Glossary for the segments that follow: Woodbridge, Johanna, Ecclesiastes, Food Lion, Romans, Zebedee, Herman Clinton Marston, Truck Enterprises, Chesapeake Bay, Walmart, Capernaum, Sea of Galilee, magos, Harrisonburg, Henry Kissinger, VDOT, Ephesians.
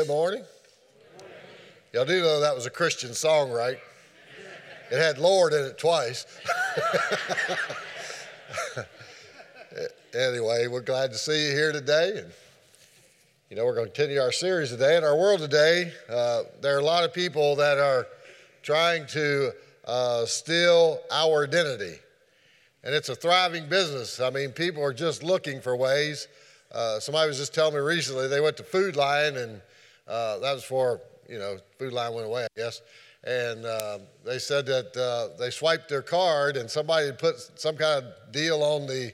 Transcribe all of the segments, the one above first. Good morning. Y'all do know that was a Christian song, right? It had Lord in it twice. Anyway, we're glad to see you here today. And, you know, we're going to continue our series today. In our world today, there are a lot of people that are trying to steal our identity. And it's a thriving business. I mean, people are just looking for ways. Somebody was just telling me recently they went to Food Lion, and that was for, you know, Food Lion went away, I guess. And they said that they swiped their card, and somebody had put some kind of deal on the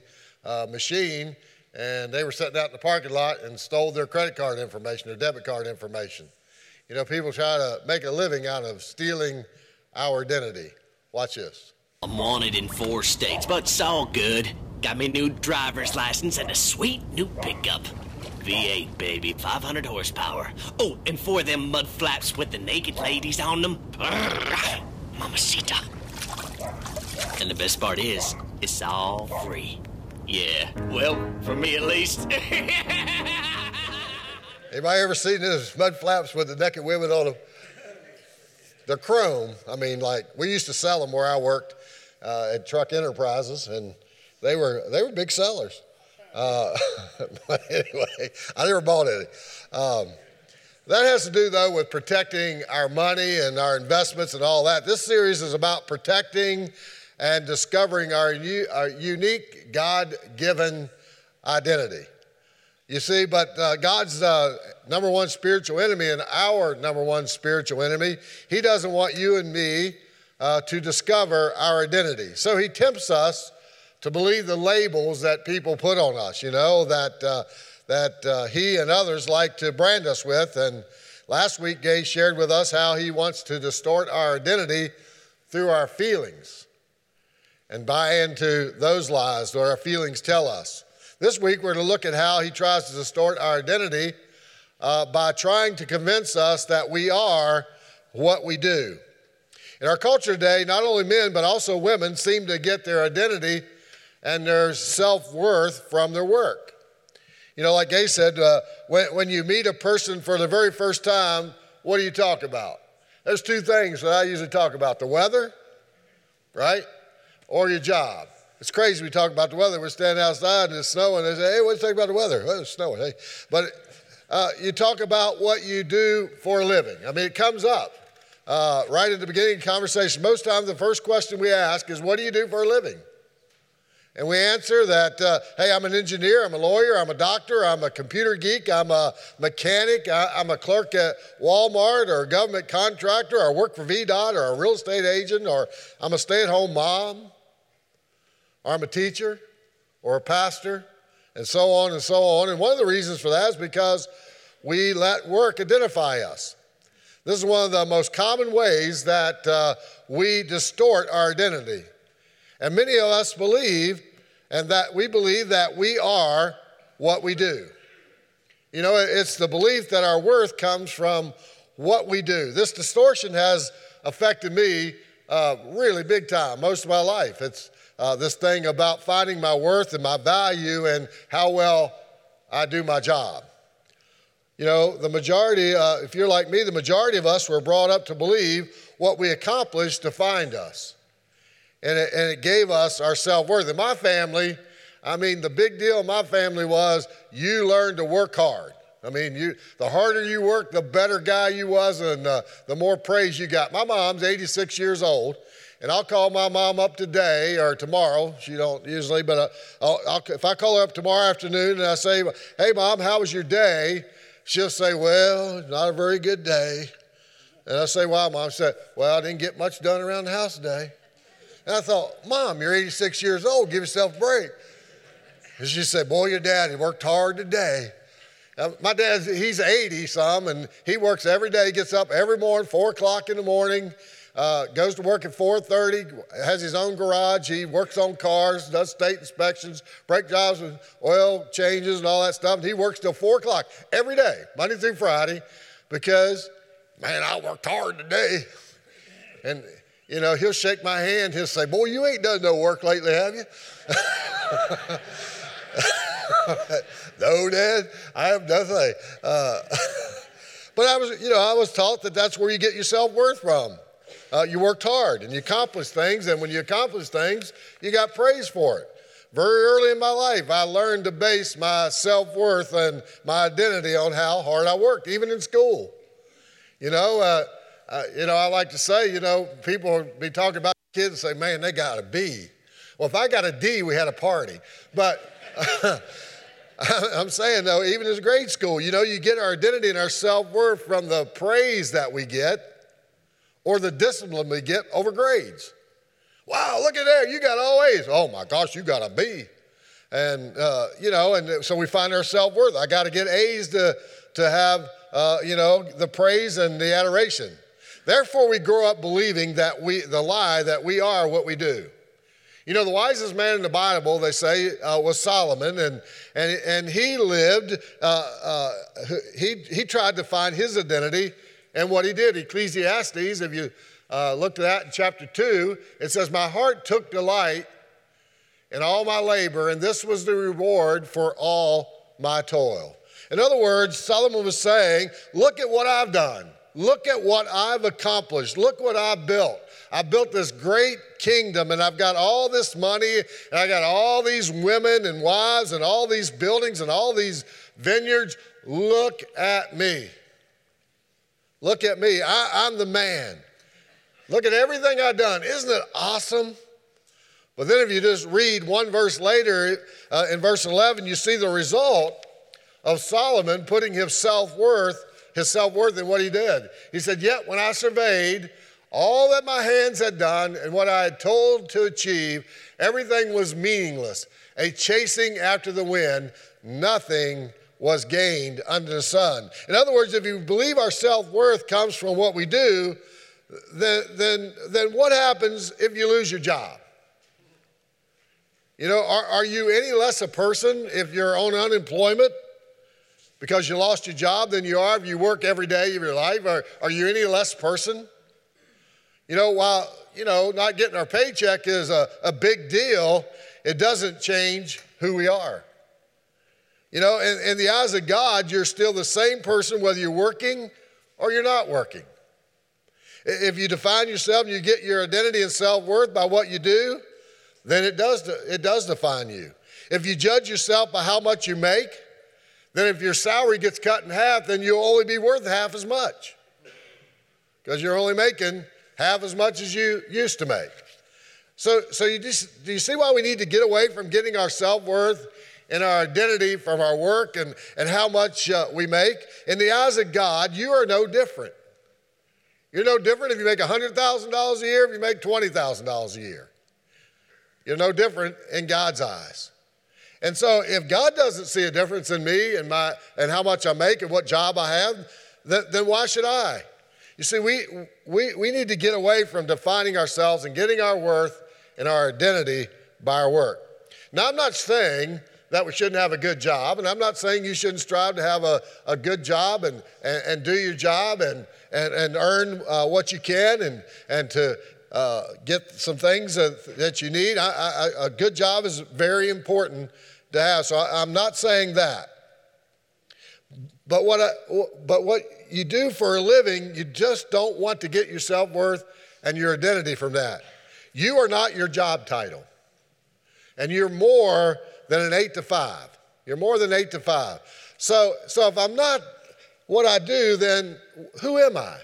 machine, and they were sitting out in the parking lot and stole their credit card information, their debit card information. You know, people try to make a living out of stealing our identity. Watch this. I'm wanted in 4 states, but it's all good. Got me a new driver's license and a sweet new pickup. V8, baby, 500 horsepower. Oh, and 4 of them mud flaps with the naked ladies on them. Mamacita. And the best part is, it's all free. Yeah, well, for me at least. Anybody ever seen those mud flaps with the naked women on them? They're chrome. I mean, like, we used to sell them where I worked at Truck Enterprises, and they were big sellers. But anyway, I never bought any. That has to do, though, with protecting our money and our investments and all that. This series is about protecting and discovering our unique God-given identity. You see, but God's number one spiritual enemy and our number one spiritual enemy, he doesn't want you and me to discover our identity. So he tempts us to believe the labels that people put on us, you know, that he and others like to brand us with. And last week, Gay shared with us how he wants to distort our identity through our feelings and buy into those lies that our feelings tell us. This week, we're to look at how he tries to distort our identity by trying to convince us that we are what we do. In our culture today, not only men, but also women seem to get their identity and their self-worth from their work. You know, like Gay said, when you meet a person for the very first time, what do you talk about? There's 2 things that I usually talk about, the weather, right, or your job. It's crazy we talk about the weather. We're standing outside and it's snowing. They say, hey, what do you think about the weather? Well, it's snowing, hey. But you talk about what you do for a living. I mean, it comes up right at the beginning of the conversation. Most times the first question we ask is, what do you do for a living? And we answer that, hey, I'm an engineer, I'm a lawyer, I'm a doctor, I'm a computer geek, I'm a mechanic, I'm a clerk at Walmart or a government contractor, or I work for VDOT or a real estate agent, or I'm a stay-at-home mom, or I'm a teacher or a pastor, and so on and so on. And one of the reasons for that is because we let work identify us. This is one of the most common ways that we distort our identity. And many of us believe that we are what we do. You know, it's the belief that our worth comes from what we do. This distortion has affected me really big time most of my life. It's this thing about finding my worth and my value and how well I do my job. You know, the majority, if you're like me, the majority of us were brought up to believe what we accomplished defined us. And it gave us our self-worth. In my family, I mean, the big deal in my family was you learn to work hard. I mean, the harder you work, the better guy you was, and the more praise you got. My mom's 86 years old, and I'll call my mom up today or tomorrow. She don't usually, but if I call her up tomorrow afternoon and I say, hey, Mom, how was your day? She'll say, well, not a very good day. And I say, why, Mom? She said, well, I didn't get much done around the house today. And I thought, Mom, you're 86 years old. Give yourself a break. And she said, boy, your daddy worked hard today. Now, my dad, he's 80-some, and he works every day. He gets up every morning, 4 o'clock in the morning, goes to work at 4:30, has his own garage. He works on cars, does state inspections, brake jobs with oil changes and all that stuff. And he works till 4 o'clock every day, Monday through Friday, because, man, I worked hard today. And you know, he'll shake my hand. He'll say, boy, you ain't done no work lately, have you? No, Dad, I have nothing. But I was taught that that's where you get your self-worth from. You worked hard and you accomplished things, and when you accomplished things, you got praise for it. Very early in my life, I learned to base my self-worth and my identity on how hard I worked, even in school. I like to say, people be talking about kids and say, man, they got a B. Well, if I got a D, we had a party. But I'm saying, though, even as grade school, you get our identity and our self-worth from the praise that we get or the discipline we get over grades. Wow, look at there, you got all A's. Oh, my gosh, you got a B. And, and so we find our self-worth. I got to get A's to have, the praise and the adoration. Therefore, we grow up believing that the lie that we are what we do. The wisest man in the Bible, they say, was Solomon, and he lived. He tried to find his identity, and what he did. Ecclesiastes, if you look at that in chapter 2, it says, "My heart took delight in all my labor, and this was the reward for all my toil." In other words, Solomon was saying, "Look at what I've done. Look at what I've accomplished. Look what I've built." I built this great kingdom, and I've got all this money, and I got all these women and wives and all these buildings and all these vineyards. Look at me. Look at me. I'm the man. Look at everything I've done. Isn't it awesome? But then if you just read one verse later, in verse 11, you see the result of Solomon putting his self-worth in what he did. He said, "Yet when I surveyed all that my hands had done and what I had told to achieve, everything was meaningless, a chasing after the wind. Nothing was gained under the sun." In other words, if you believe our self-worth comes from what we do, then what happens if you lose your job? Are you any less a person if you're on unemployment because you lost your job than you are if you work every day of your life? Are you any less person? While, not getting our paycheck is a big deal, it doesn't change who we are. In the eyes of God, you're still the same person whether you're working or you're not working. If you define yourself and you get your identity and self-worth by what you do, then it does define you. If you judge yourself by how much you make, then if your salary gets cut in half, then you'll only be worth half as much because you're only making half as much as you used to make. Do you see why we need to get away from getting our self-worth and our identity from our work and how much we make? In the eyes of God, you are no different. You're no different if you make $100,000 a year, if you make $20,000 a year. You're no different in God's eyes. And so if God doesn't see a difference in me and how much I make and what job I have, then why should I? You see, we need to get away from defining ourselves and getting our worth and our identity by our work. Now, I'm not saying that we shouldn't have a good job, and I'm not saying you shouldn't strive to have a good job and do your job and earn what you can and to get some things that you need. A good job is very important to have, so I'm not saying that. But what you do for a living, you just don't want to get your self-worth and your identity from that. You are not your job title. And you're more than an 8 to 5. You're more than 8 to 5. So if I'm not what I do, then who am I?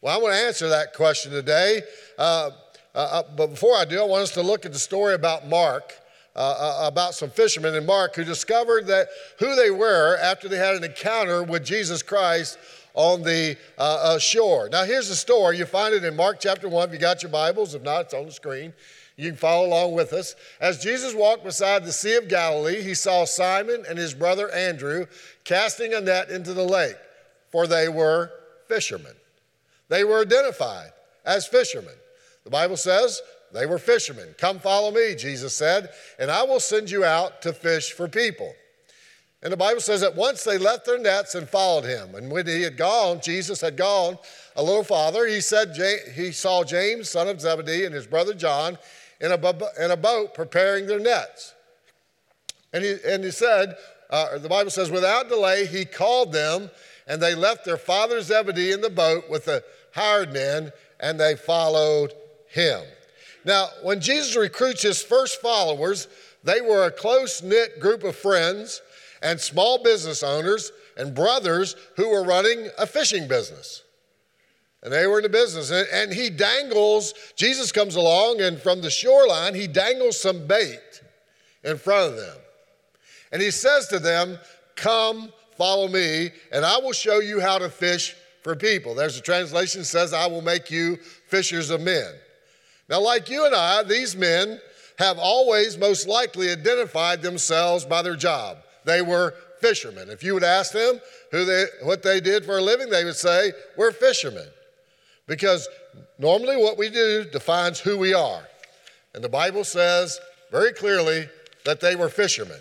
Well, I want to answer that question today. But before I do, I want us to look at the story about Mark. About some fishermen in Mark who discovered that who they were after they had an encounter with Jesus Christ on the shore. Now, here's the story. You find it in Mark chapter 1 if you got your Bibles. If not, it's on the screen. You can follow along with us. As Jesus walked beside the Sea of Galilee, he saw Simon and his brother Andrew casting a net into the lake, for they were fishermen. They were identified as fishermen. The Bible says, they were fishermen. "Come follow me," Jesus said, "and I will send you out to fish for people." And the Bible says that once they left their nets and followed him. And when Jesus had gone a little farther, he said he saw James, son of Zebedee, and his brother John in a boat preparing their nets. And the Bible says, without delay, he called them, And they left their father Zebedee in the boat with the hired men, and they followed him. Now, when Jesus recruits his first followers, they were a close-knit group of friends and small business owners and brothers who were running a fishing business. And they were in the business. And he dangles, Jesus comes along, and from the shoreline, he dangles some bait in front of them. And he says to them, "Come, follow me, and I will show you how to fish for people." There's a translation that says, "I will make you fishers of men." Now, like you and I, these men have always most likely identified themselves by their job. They were fishermen. If you would ask them what they did for a living, they would say, "We're fishermen." Because normally what we do defines who we are. And the Bible says very clearly that they were fishermen.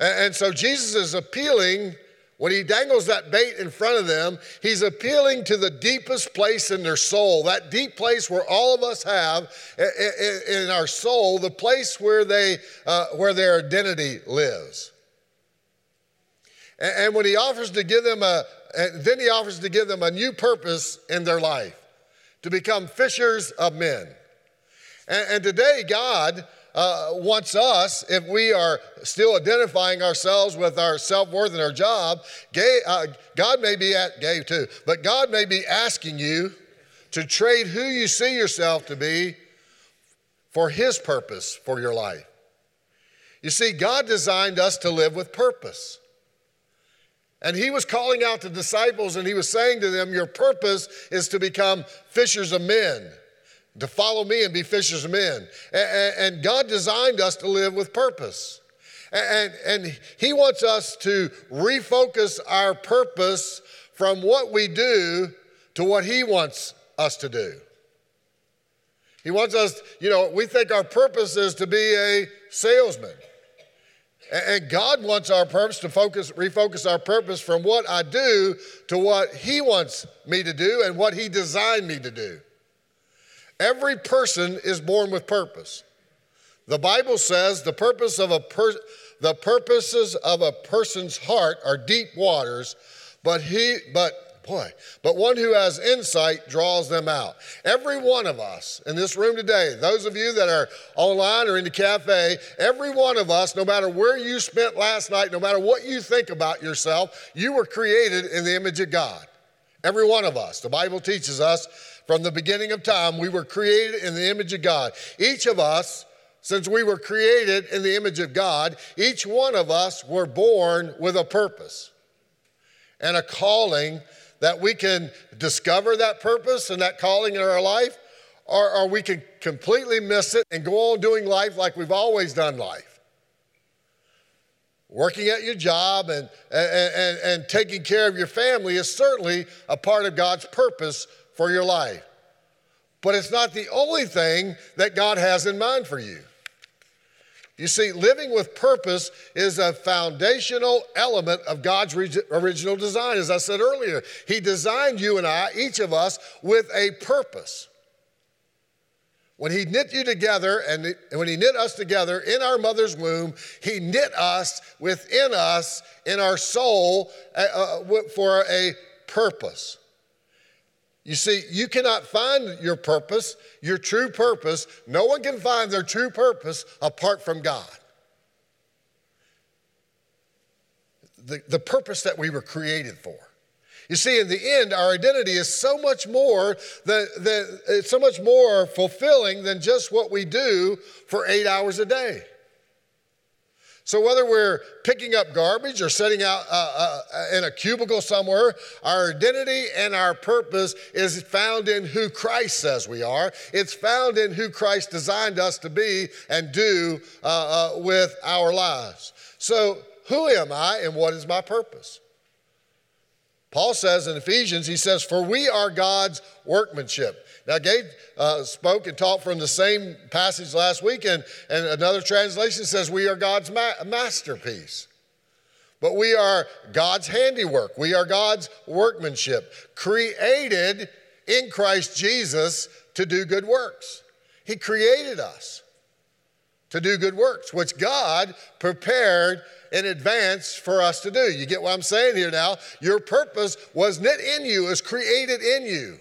And so Jesus is appealing, when he dangles that bait in front of them, he's appealing to the deepest place in their soul, that deep place where all of us have in our soul, the place where their identity lives. And when he offers to give them a new purpose in their life, to become fishers of men. And today, God wants us, if we are still identifying ourselves with our self-worth and our job, God may be asking you to trade who you see yourself to be for his purpose for your life. You see, God designed us to live with purpose. And he was calling out the disciples and he was saying to them, your purpose is to become fishers of men, to follow me and be fishers of men. And God designed us to live with purpose. And he wants us to refocus our purpose from what we do to what he wants us to do. He wants us, we think our purpose is to be a salesman. And God wants our purpose to refocus our purpose from what I do to what he wants me to do and what he designed me to do. Every person is born with purpose. The Bible says the purposes of a person's heart are deep waters, but one who has insight draws them out. Every one of us in this room today, those of you that are online or in the cafe, every one of us, no matter where you spent last night, no matter what you think about yourself, you were created in the image of God. Every one of us. The Bible teaches us from the beginning of time, we were created in the image of God. Each of us, since we were created in the image of God, each one of us were born with a purpose and a calling that we can discover that purpose and that calling in our life, or we can completely miss it and go on doing life like we've always done life. Working at your job and taking care of your family is certainly a part of God's purpose for your life. But it's not the only thing that God has in mind for you. You see, living with purpose is a foundational element of God's original design. As I said earlier, he designed you and I, each of us, with a purpose. When he knit you together and when he knit us together in our mother's womb, he knit us within us in our soul for a purpose. You see, you cannot find your purpose, your true purpose. No one can find their true purpose apart from God. The purpose that we were created for. You see, in the end, our identity is so much more fulfilling than just what we do for 8 hours a day. So whether we're picking up garbage or sitting out in a cubicle somewhere, our identity and our purpose is found in who Christ says we are. It's found in who Christ designed us to be and do with our lives. So who am I and what is my purpose? Paul says in Ephesians, he says, "For we are God's workmanship." Now, Gabe spoke and taught from the same passage last week, and another translation says we are God's masterpiece. But we are God's handiwork. We are God's workmanship, created in Christ Jesus to do good works. He created us. to do good works, which God prepared in advance for us to do. You get what I'm saying here now? Your purpose was knit in you, was created in you.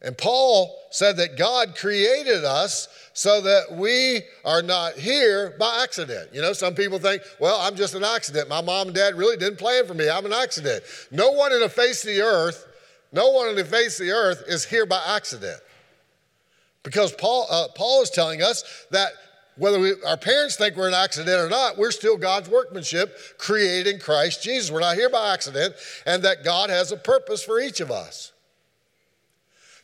And Paul said that God created us so that we are not here by accident. You know, some people think, well, I'm just an accident. My mom and dad really didn't plan for me. I'm an accident. No one on the face of the earth is here by accident. Because Paul is telling us that whether our parents think we're an accident or not, we're still God's workmanship created in Christ Jesus. We're not here by accident, and that God has a purpose for each of us.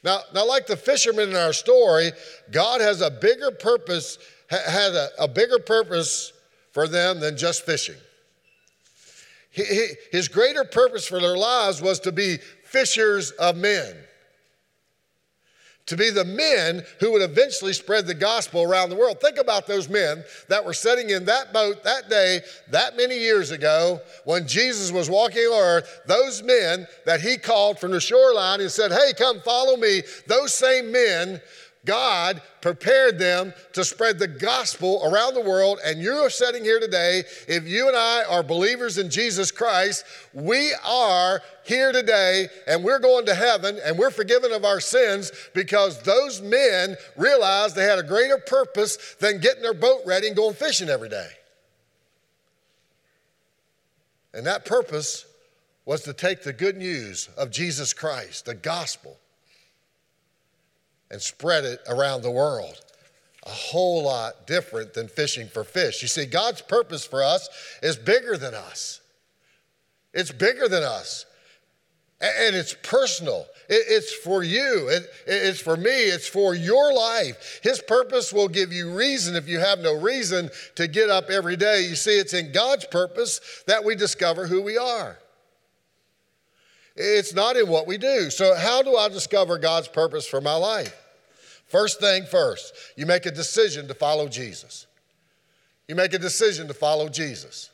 Now, like the fisherman in our story, God has a bigger purpose, had a bigger purpose for them than just fishing. His greater purpose for their lives was to be fishers of men, to be the men who would eventually spread the gospel around the world. Think about those men that were sitting in that boat that day, that many years ago, when Jesus was walking on earth, those men that he called from the shoreline and said, hey, come follow me, those same men, God prepared them to spread the gospel around the world. And you're sitting here today, if you and I are believers in Jesus Christ, we are here today and we're going to heaven and we're forgiven of our sins because those men realized they had a greater purpose than getting their boat ready and going fishing every day. And that purpose was to take the good news of Jesus Christ, the gospel, and spread it around the world. A whole lot different than fishing for fish. You see, God's purpose for us is bigger than us. It's bigger than us. And it's personal. It's for you. It's for me. It's for your life. His purpose will give you reason if you have no reason to get up every day. You see, it's in God's purpose that we discover who we are. It's not in what we do. So how do I discover God's purpose for my life? First thing first, you make a decision to follow Jesus. You make a decision to follow Jesus.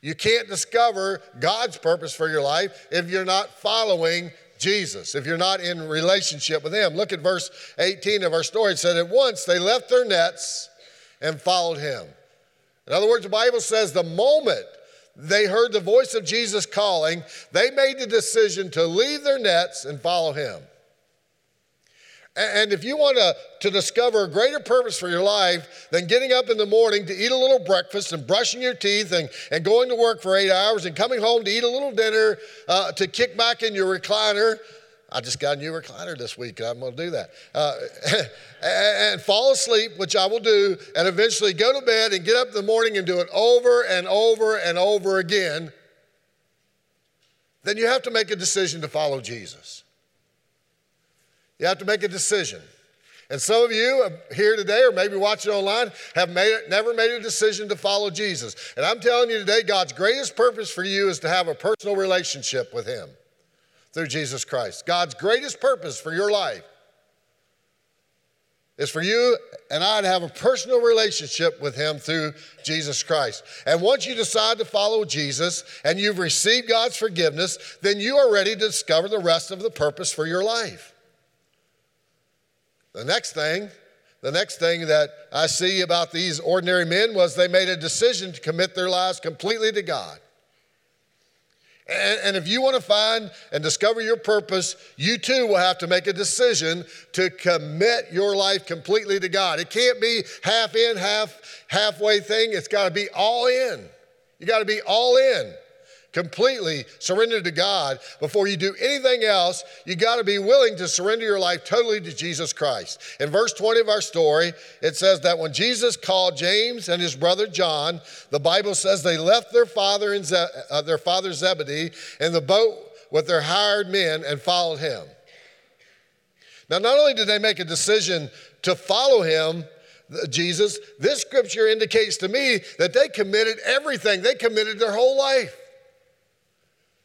You can't discover God's purpose for your life if you're not following Jesus, if you're not in relationship with him. Look at verse 18 of our story. It said, at once they left their nets and followed him. In other words, the Bible says the moment they heard the voice of Jesus calling, they made the decision to leave their nets and follow him. And if you want to discover a greater purpose for your life than getting up in the morning to eat a little breakfast and brushing your teeth and going to work for 8 hours and coming home to eat a little dinner, to kick back in your recliner, I just got a new recliner this week. I'm going to do that. And fall asleep, which I will do, and eventually go to bed and get up in the morning and do it over and over and over again. Then you have to make a decision to follow Jesus. You have to make a decision. And some of you here today or maybe watching online have never made a decision to follow Jesus. And I'm telling you today, God's greatest purpose for you is to have a personal relationship with him through Jesus Christ. God's greatest purpose for your life is for you and I to have a personal relationship with him through Jesus Christ. And once you decide to follow Jesus and you've received God's forgiveness, then you are ready to discover the rest of the purpose for your life. The next thing that I see about these ordinary men was they made a decision to commit their lives completely to God. And if you want to find and discover your purpose, you too will have to make a decision to commit your life completely to God. It can't be half in, halfway thing. It's got to be all in. You got to be all in, completely surrendered to God before you do anything else. You got to be willing to surrender your life totally to Jesus Christ. In verse 20 of our story, it says that when Jesus called James and his brother John, the Bible says they left their father Zebedee in the boat with their hired men and followed him. Now, not only did they make a decision to follow him, Jesus, this scripture indicates to me that they committed everything. They committed their whole life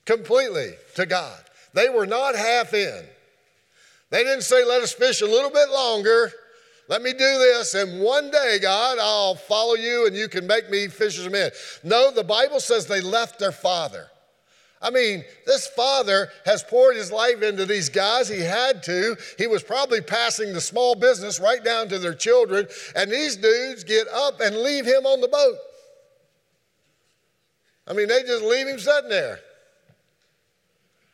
completely to God. They were not half in. They didn't say, let us fish a little bit longer. Let me do this, and one day, God, I'll follow you and you can make me fishers of men. No, the Bible says they left their father. I mean, this father has poured his life into these guys. He had to. He was probably passing the small business right down to their children, and these dudes get up and leave him on the boat. I mean, they just leave him sitting there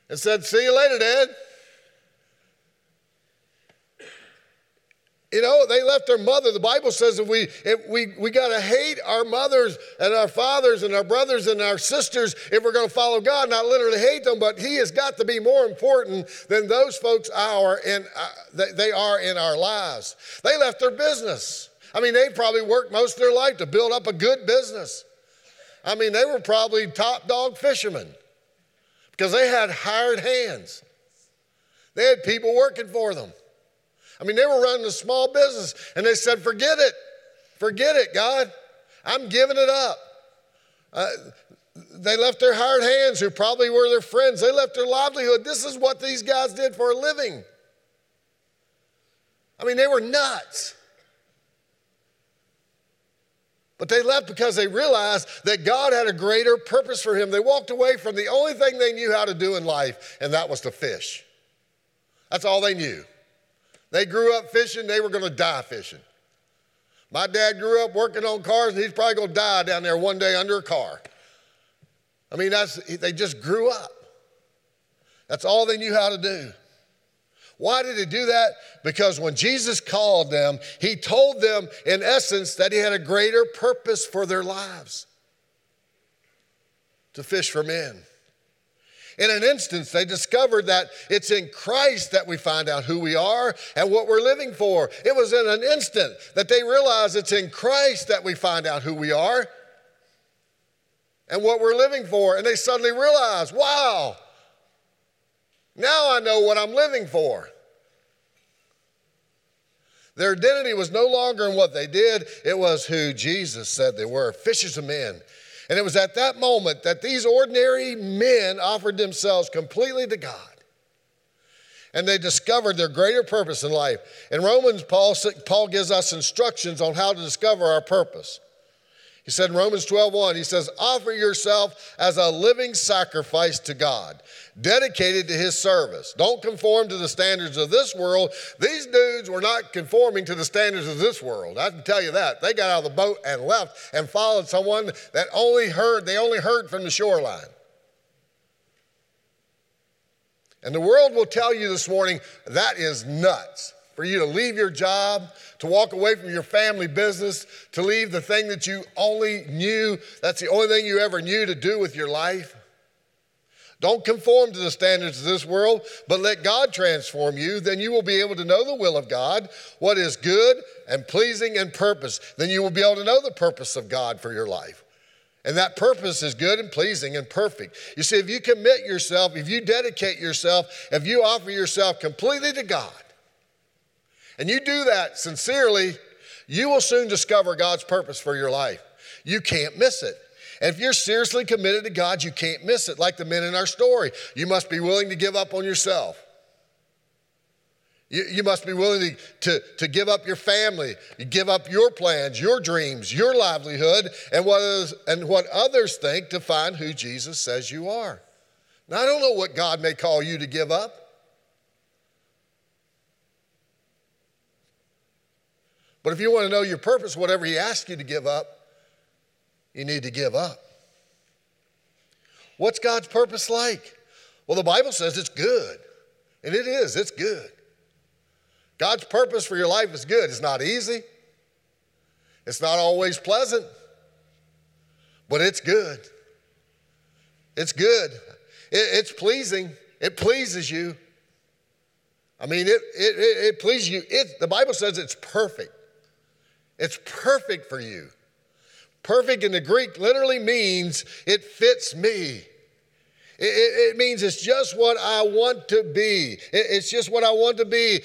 and said, "See you later, Dad." You know, they left their mother. The Bible says that we got to hate our mothers and our fathers and our brothers and our sisters if we're going to follow God. Not literally hate them, but He has got to be more important than those folks are in our lives. They left their business. I mean, they probably worked most of their life to build up a good business. I mean, they were probably top dog fishermen because they had hired hands. They had people working for them. I mean, they were running a small business, and they said, forget it, God. I'm giving it up. They left their hired hands, who probably were their friends. They left their livelihood. This is what these guys did for a living. I mean, they were nuts. But they left because they realized that God had a greater purpose for him. They walked away from the only thing they knew how to do in life, and that was to fish. That's all they knew. They grew up fishing. They were going to die fishing. My dad grew up working on cars, and he's probably going to die down there one day under a car. I mean, they just grew up. That's all they knew how to do. Why did he do that? Because when Jesus called them, he told them, in essence, that he had a greater purpose for their lives, to fish for men. In an instance, they discovered that it's in Christ that we find out who we are and what we're living for. It was in an instant that they realized it's in Christ that we find out who we are and what we're living for. And they suddenly realized, wow, now I know what I'm living for. Their identity was no longer in what they did. It was who Jesus said they were, fishers of men. And it was at that moment that these ordinary men offered themselves completely to God. And they discovered their greater purpose in life. In Romans, Paul gives us instructions on how to discover our purpose. He said in Romans 12:1, he says, "Offer yourself as a living sacrifice to God, dedicated to his service. Don't conform to the standards of this world." These dudes were not conforming to the standards of this world. I can tell you that. They got out of the boat and left and followed someone that only heard from the shoreline. And the world will tell you this morning, that is nuts. For you to leave your job, to walk away from your family business, to leave the thing that you only knew, that's the only thing you ever knew to do with your life. Don't conform to the standards of this world, but let God transform you. Then you will be able to know the will of God, what is good and pleasing and purpose. Then you will be able to know the purpose of God for your life. And that purpose is good and pleasing and perfect. You see, if you commit yourself, if you dedicate yourself, if you offer yourself completely to God, and you do that sincerely, you will soon discover God's purpose for your life. You can't miss it. And if you're seriously committed to God, you can't miss it. Like the men in our story, you must be willing to give up on yourself. You must be willing to give up your family, you give up your plans, your dreams, your livelihood, and what others think to find who Jesus says you are. Now, I don't know what God may call you to give up. But if you want to know your purpose, whatever he asks you to give up, you need to give up. What's God's purpose like? Well, the Bible says it's good. And it is. It's good. God's purpose for your life is good. It's not easy. It's not always pleasant. But it's good. It's good. It's pleasing. It pleases you. I mean, it pleases you. The Bible says it's perfect. It's perfect for you. Perfect in the Greek literally means it fits me. It means it's just what I want to be. It's just what I want to be.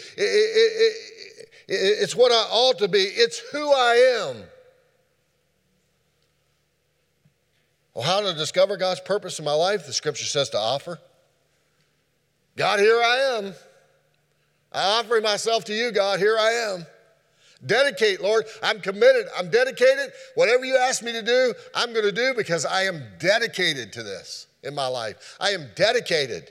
It's what I ought to be. It's who I am. Well, how to discover God's purpose in my life? The scripture says to offer. God, here I am. I offer myself to you, God. Here I am. Dedicate, Lord. I'm committed. I'm dedicated. Whatever you ask me to do, I'm going to do because I am dedicated to this. in my life. I am dedicated.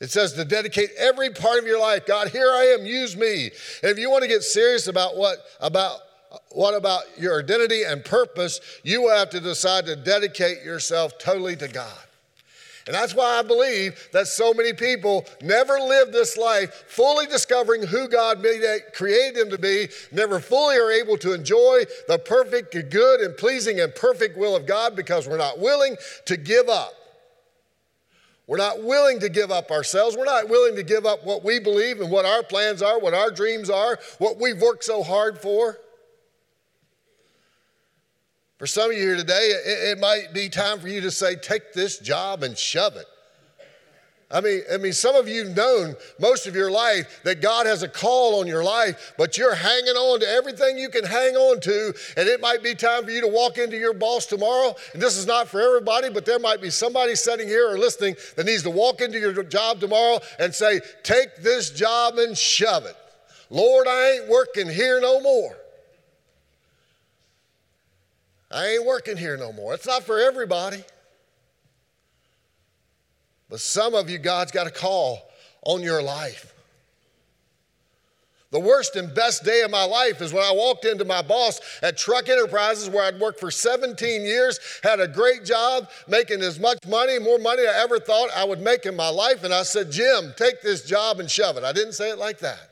It says to dedicate every part of your life. God, here I am, use me. And if you want to get serious about what about your identity and purpose, you will have to decide to dedicate yourself totally to God. And that's why I believe that so many people never live this life fully discovering who God created them to be, never fully are able to enjoy the perfect, good, and pleasing and perfect will of God because we're not willing to give up. We're not willing to give up ourselves. We're not willing to give up what we believe and what our plans are, what our dreams are, what we've worked so hard for. For some of you here today, it might be time for you to say, take this job and shove it. I mean, some of you have known most of your life that God has a call on your life, but you're hanging on to everything you can hang on to, and it might be time for you to walk into your boss tomorrow. And this is not for everybody, but there might be somebody sitting here or listening that needs to walk into your job tomorrow and say, take this job and shove it. Lord, I ain't working here no more. I ain't working here no more. It's not for everybody. But some of you, God's got a call on your life. The worst and best day of my life is when I walked into my boss at Truck Enterprises, where I'd worked for 17 years, had a great job, making as much money, more money I ever thought I would make in my life. And I said, Jim, take this job and shove it. I didn't say it like that.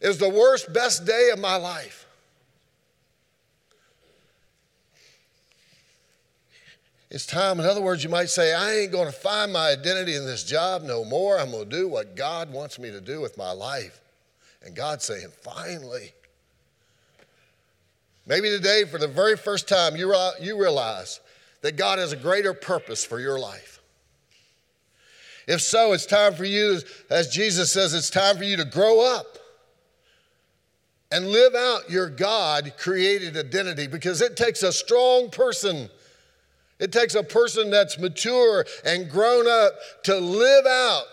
It was the worst, best day of my life. It's time. In other words, you might say, I ain't going to find my identity in this job no more. I'm going to do what God wants me to do with my life. And God's saying, finally. Maybe today, for the very first time, you realize that God has a greater purpose for your life. If so, it's time for you, as Jesus says, it's time for you to grow up and live out your God-created identity, because it takes a strong person. It takes a person that's mature and grown up to live out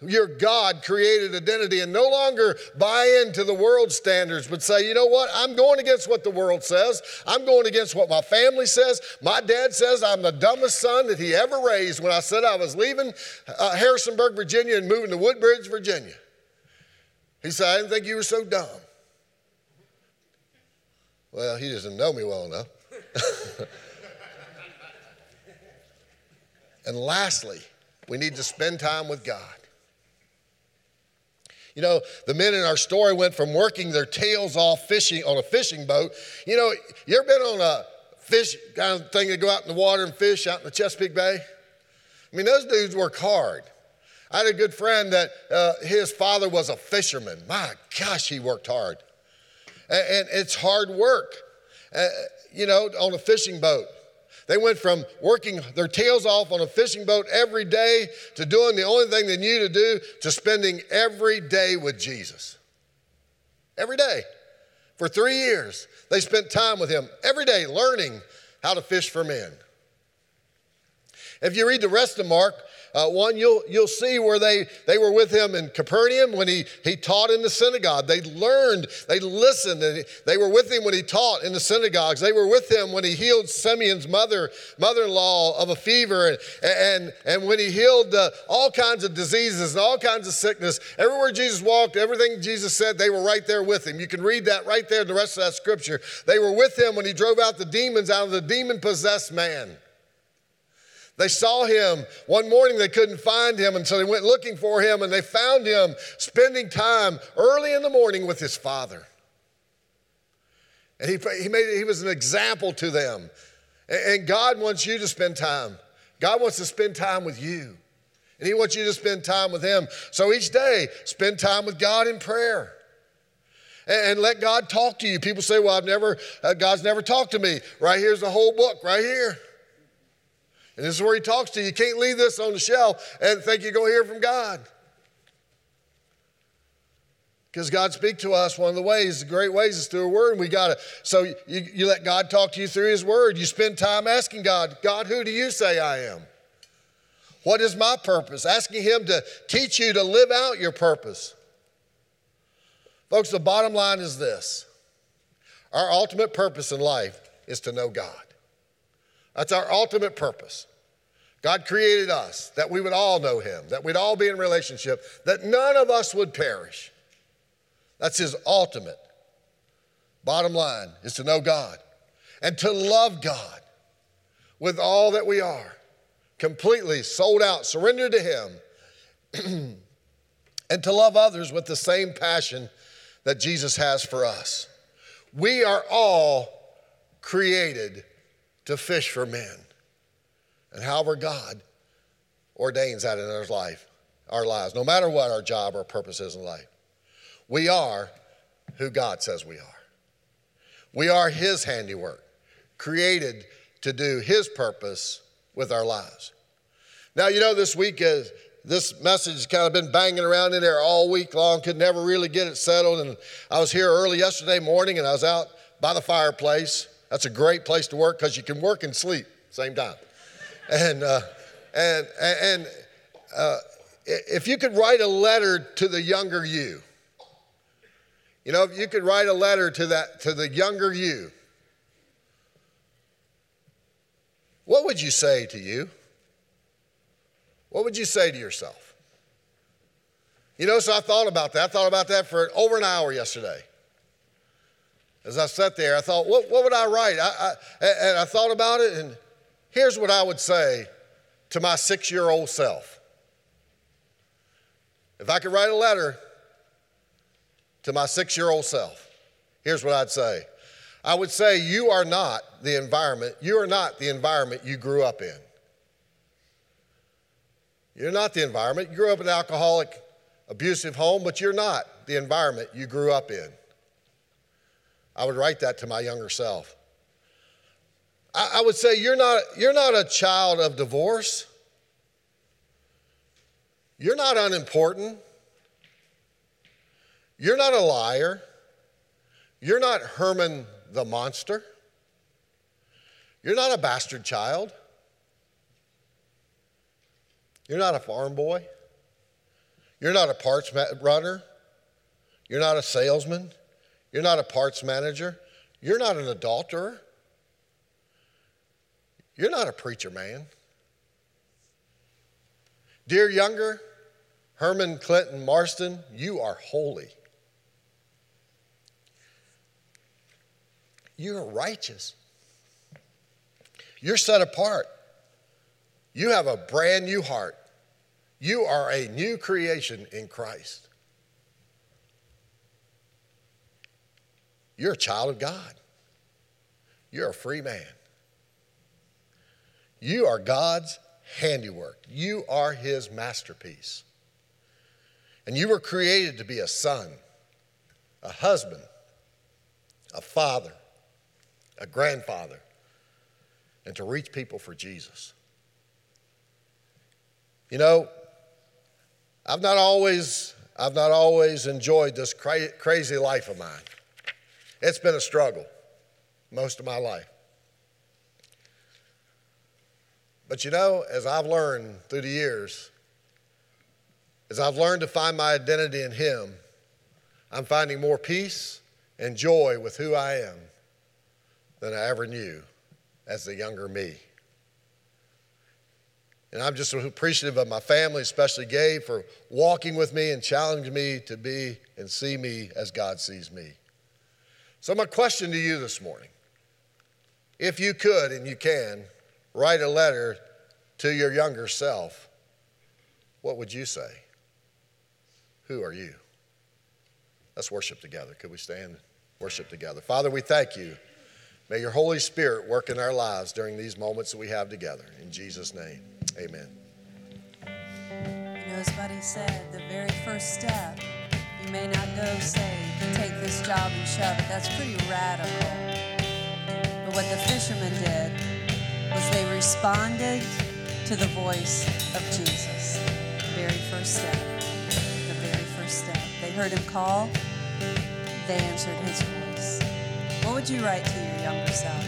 your God-created identity and no longer buy into the world's standards, but say, you know what, I'm going against what the world says. I'm going against what my family says. My dad says I'm the dumbest son that he ever raised when I said I was leaving Harrisonburg, Virginia, and moving to Woodbridge, Virginia. He said, I didn't think you were so dumb. Well, he doesn't know me well enough. And lastly, we need to spend time with God. You know, the men in our story went from working their tails off fishing on a fishing boat. You know, you ever been on a fish kind of thing to go out in the water and fish out in the Chesapeake Bay? I mean, those dudes work hard. I had a good friend that his father was a fisherman. My gosh, he worked hard. And it's hard work, you know, on a fishing boat. They went from working their tails off on a fishing boat every day to doing the only thing they knew to do, to spending every day with Jesus. Every day. For 3 years, they spent time with him every day, learning how to fish for men. If you read the rest of Mark 1, you'll see where they were with him in Capernaum when he taught in the synagogue. They learned, they listened, and they were with him when he taught in the synagogues. They were with him when he healed Simeon's mother-in-law of a fever, and when he healed all kinds of diseases and all kinds of sickness. Everywhere Jesus walked, everything Jesus said, they were right there with him. You can read that right there in the rest of that scripture. They were with him when he drove out the demons out of the demon-possessed man. They saw him. One morning they couldn't find him, and so they went looking for him, and they found him spending time early in the morning with his father. And he was an example to them. And God wants you to spend time. God wants to spend time with you. And he wants you to spend time with him. So each day, spend time with God in prayer. And let God talk to you. People say, well, God's never talked to me. Right here's the whole book, right here. And this is where he talks to you. You can't leave this on the shelf and think you're going to hear from God. Because God speaks to us one of the ways, the great ways, is through a word. And so you let God talk to you through his word. You spend time asking God, who do you say I am? What is my purpose? Asking him to teach you to live out your purpose. Folks, the bottom line is this. Our ultimate purpose in life is to know God. That's our ultimate purpose. God created us that we would all know him, that we'd all be in relationship, that none of us would perish. That's his ultimate bottom line, is to know God and to love God with all that we are, completely sold out, surrendered to him, and to love others with the same passion that Jesus has for us. We are all created to fish for men. And however God ordains that in our lives, no matter what our job or purpose is in life, we are who God says we are. We are his handiwork, created to do his purpose with our lives. Now, you know, this week, this message has kind of been banging around in there all week long, could never really get it settled. And I was here early yesterday morning, and I was out by the fireplace. That's a great place to work because you can work and sleep same time. And if you could write a letter to the younger you, you know, if you could write a letter to the younger you, what would you say to you? What would you say to yourself? You know, so I thought about that. I thought about that for over an hour yesterday. As I sat there, I thought, what would I write? And I thought about it, and here's what I would say to my 6-year-old self. If I could write a letter to my 6-year-old self, here's what I'd say. I would say, you are not the environment you grew up in. You're not the environment. You grew up in an alcoholic, abusive home, but you're not the environment you grew up in. I would write that to my younger self. I would say, you're not a child of divorce. You're not unimportant. You're not a liar. You're not Herman the monster. You're not a bastard child. You're not a farm boy. You're not a parts runner. You're not a salesman. You're not a parts manager. You're not an adulterer. You're not a preacher man. Dear younger Herman Clinton Marston, you are holy. You are righteous. You're set apart. You have a brand new heart. You are a new creation in Christ. You're a child of God. You're a free man. You are God's handiwork. You are his masterpiece. And you were created to be a son, a husband, a father, a grandfather, and to reach people for Jesus. You know, I've not always enjoyed this crazy life of mine. It's been a struggle most of my life. But you know, as I've learned through the years, as I've learned to find my identity in him, I'm finding more peace and joy with who I am than I ever knew as the younger me. And I'm just appreciative of my family, especially Gabe, for walking with me and challenging me to be and see me as God sees me. So my question to you this morning, if you could and you can, write a letter to your younger self, what would you say? Who are you? Let's worship together. Could we stand and worship together? Father, we thank you. May your Holy Spirit work in our lives during these moments that we have together. In Jesus' name, amen. You know, as Buddy said, the very first step, you may not go say, take this job and shove it. That's pretty radical. But what the fishermen did was they responded to the voice of Jesus. The very first step. They heard him call. They answered his voice. What would you write to your younger self?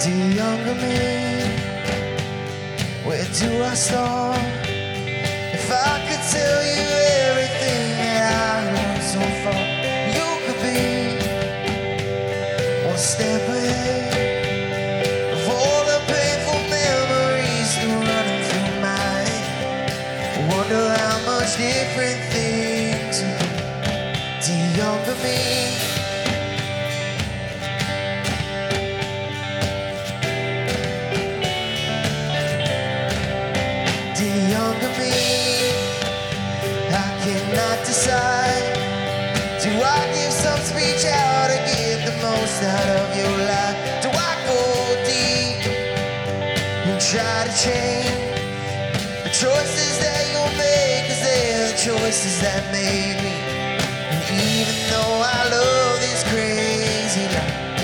Dear younger me, to our storm. If I could tell you everything that I know so far, you could be one step ahead. Different things to younger me. To younger me, I cannot decide. Do I give some speech out to get the most out of your life? Do I go deep and try to change the choices that you make? Choices that made me, and even though I love this crazy life,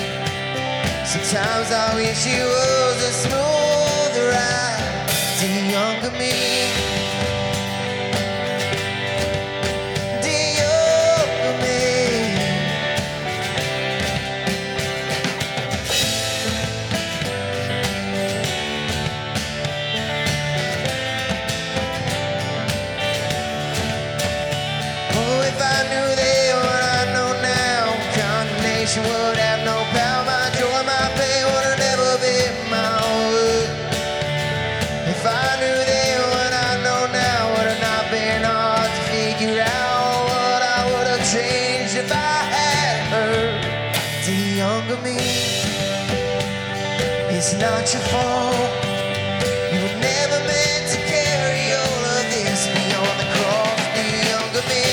sometimes I wish it was a smoother ride to younger me. It's not your fault. You were never meant to carry all of this beyond the cross. The younger me,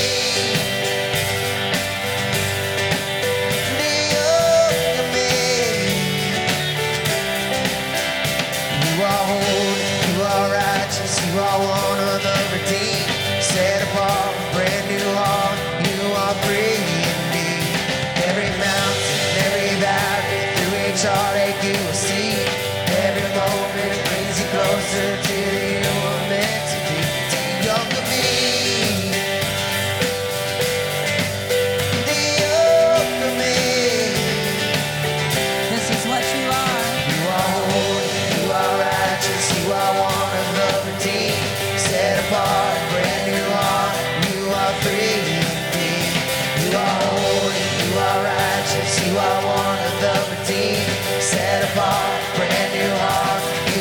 the younger me. You are holy, you are righteous, you are one of the redeemed, set apart, brand new heart. You are free indeed. Every mountain, every valley, through each heartache you will see. Closer to your immensity, the younger me, the younger me. This is what you are. You are holy, you are righteous, you are one of the redeemed, set apart, brand new heart. You are free indeed. You are holy, you are righteous, you are one of the redeemed, set apart, brand new heart. You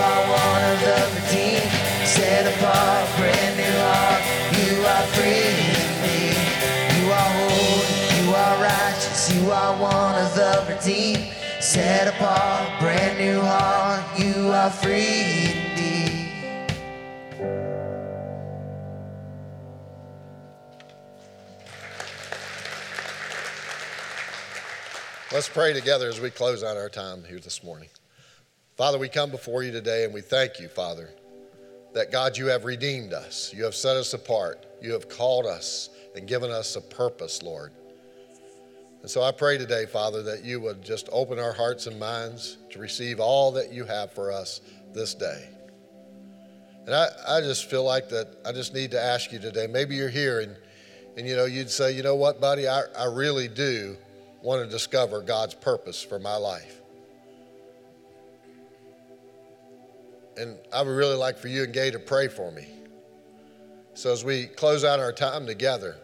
are one of the redeemed, set apart, brand new heart. You are free indeed. You are holy, you are righteous. You are one of the redeemed, set apart, brand new heart. You are free indeed. Let's pray together as we close out our time here this morning. Father, we come before you today and we thank you, Father, that God, you have redeemed us. You have set us apart. You have called us and given us a purpose, Lord. And so I pray today, Father, that you would just open our hearts and minds to receive all that you have for us this day. And I just feel like that I just need to ask you today, maybe you're here and you know, you'd say, you know what, buddy, I really do want to discover God's purpose for my life. And I would really like for you and Gay to pray for me. So as we close out our time together,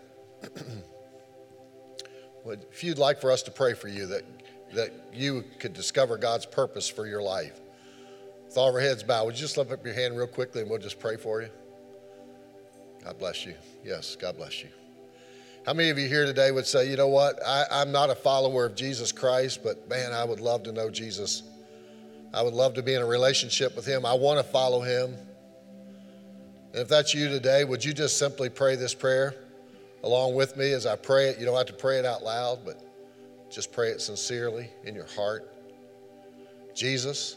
if you'd like for us to pray for you, that you could discover God's purpose for your life. With all of our heads bowed, would you just lift up your hand real quickly and we'll just pray for you? God bless you. Yes, God bless you. How many of you here today would say, you know what, I'm not a follower of Jesus Christ, but man, I would love to know Jesus. I would love to be in a relationship with him. I want to follow him. And if that's you today, would you just simply pray this prayer along with me as I pray it? You don't have to pray it out loud, but just pray it sincerely in your heart. Jesus,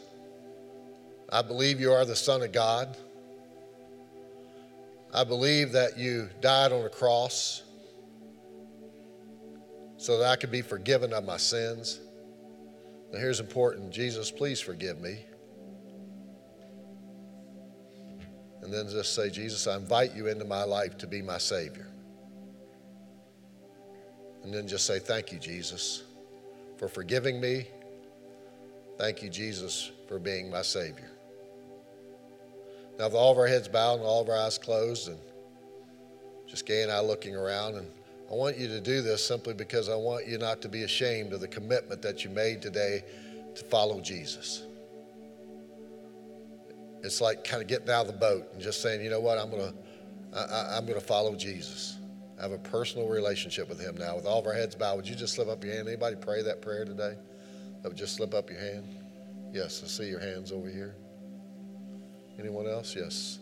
I believe you are the Son of God. I believe that you died on a cross so that I could be forgiven of my sins. Now here's important. Jesus, please forgive me. And then just say, Jesus, I invite you into my life to be my Savior. And then just say, thank you, Jesus, for forgiving me Thank you, Jesus, for being my Savior. Now, with all of our heads bowed and all of our eyes closed, and just Gay and I looking around, and I want you to do this simply because I want you not to be ashamed of the commitment that you made today to follow Jesus. It's like kind of getting out of the boat and just saying, you know what, I'm gonna follow Jesus. I have a personal relationship with him now. With all of our heads bowed, would you just slip up your hand? Anybody pray that prayer today? That would just slip up your hand? Yes, I see your hands over here. Anyone else? Yes.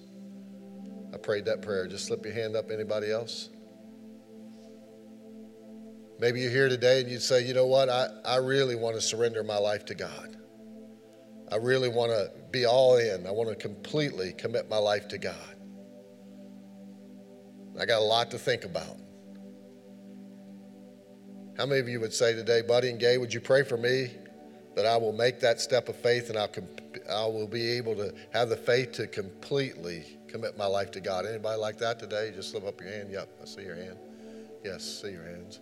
I prayed that prayer. Just slip your hand up. Anybody else? Maybe you're here today and you'd say, you know what, I really want to surrender my life to God. I really want to be all in. I want to completely commit my life to God. I got a lot to think about. How many of you would say today, Buddy and Gay, would you pray for me that I will make that step of faith and I will be able to have the faith to completely commit my life to God? Anybody like that today? Just slip up your hand. Yep, I see your hand. Yes, see your hands.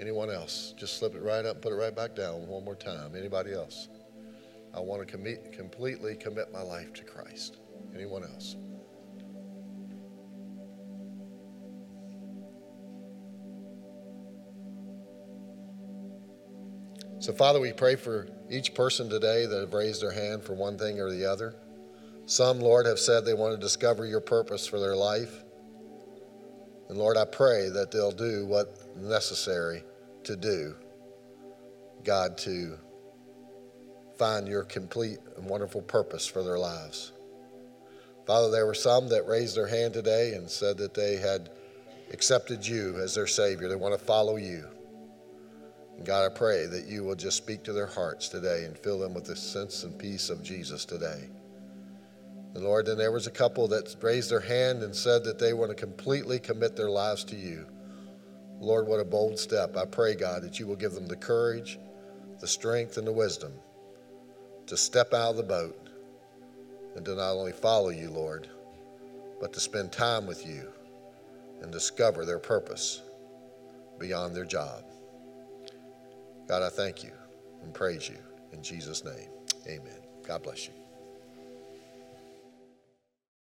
Anyone else? Just slip it right up and put it right back down one more time. Anybody else? I want to completely commit my life to Christ. Anyone else? So, Father, we pray for each person today that have raised their hand for one thing or the other. Some, Lord, have said they want to discover your purpose for their life. And, Lord, I pray that they'll do what's necessary to do, God, to find your complete and wonderful purpose for their lives. Father, there were some that raised their hand today and said that they had accepted you as their Savior. They want to follow you. God, I pray that you will just speak to their hearts today and fill them with the sense and peace of Jesus today. And Lord, then there was a couple that raised their hand and said that they want to completely commit their lives to you. Lord, what a bold step. I pray, God, that you will give them the courage, the strength, and the wisdom to step out of the boat and to not only follow you, Lord, but to spend time with you and discover their purpose beyond their job. God, I thank you and praise you in Jesus' name. Amen. God bless you.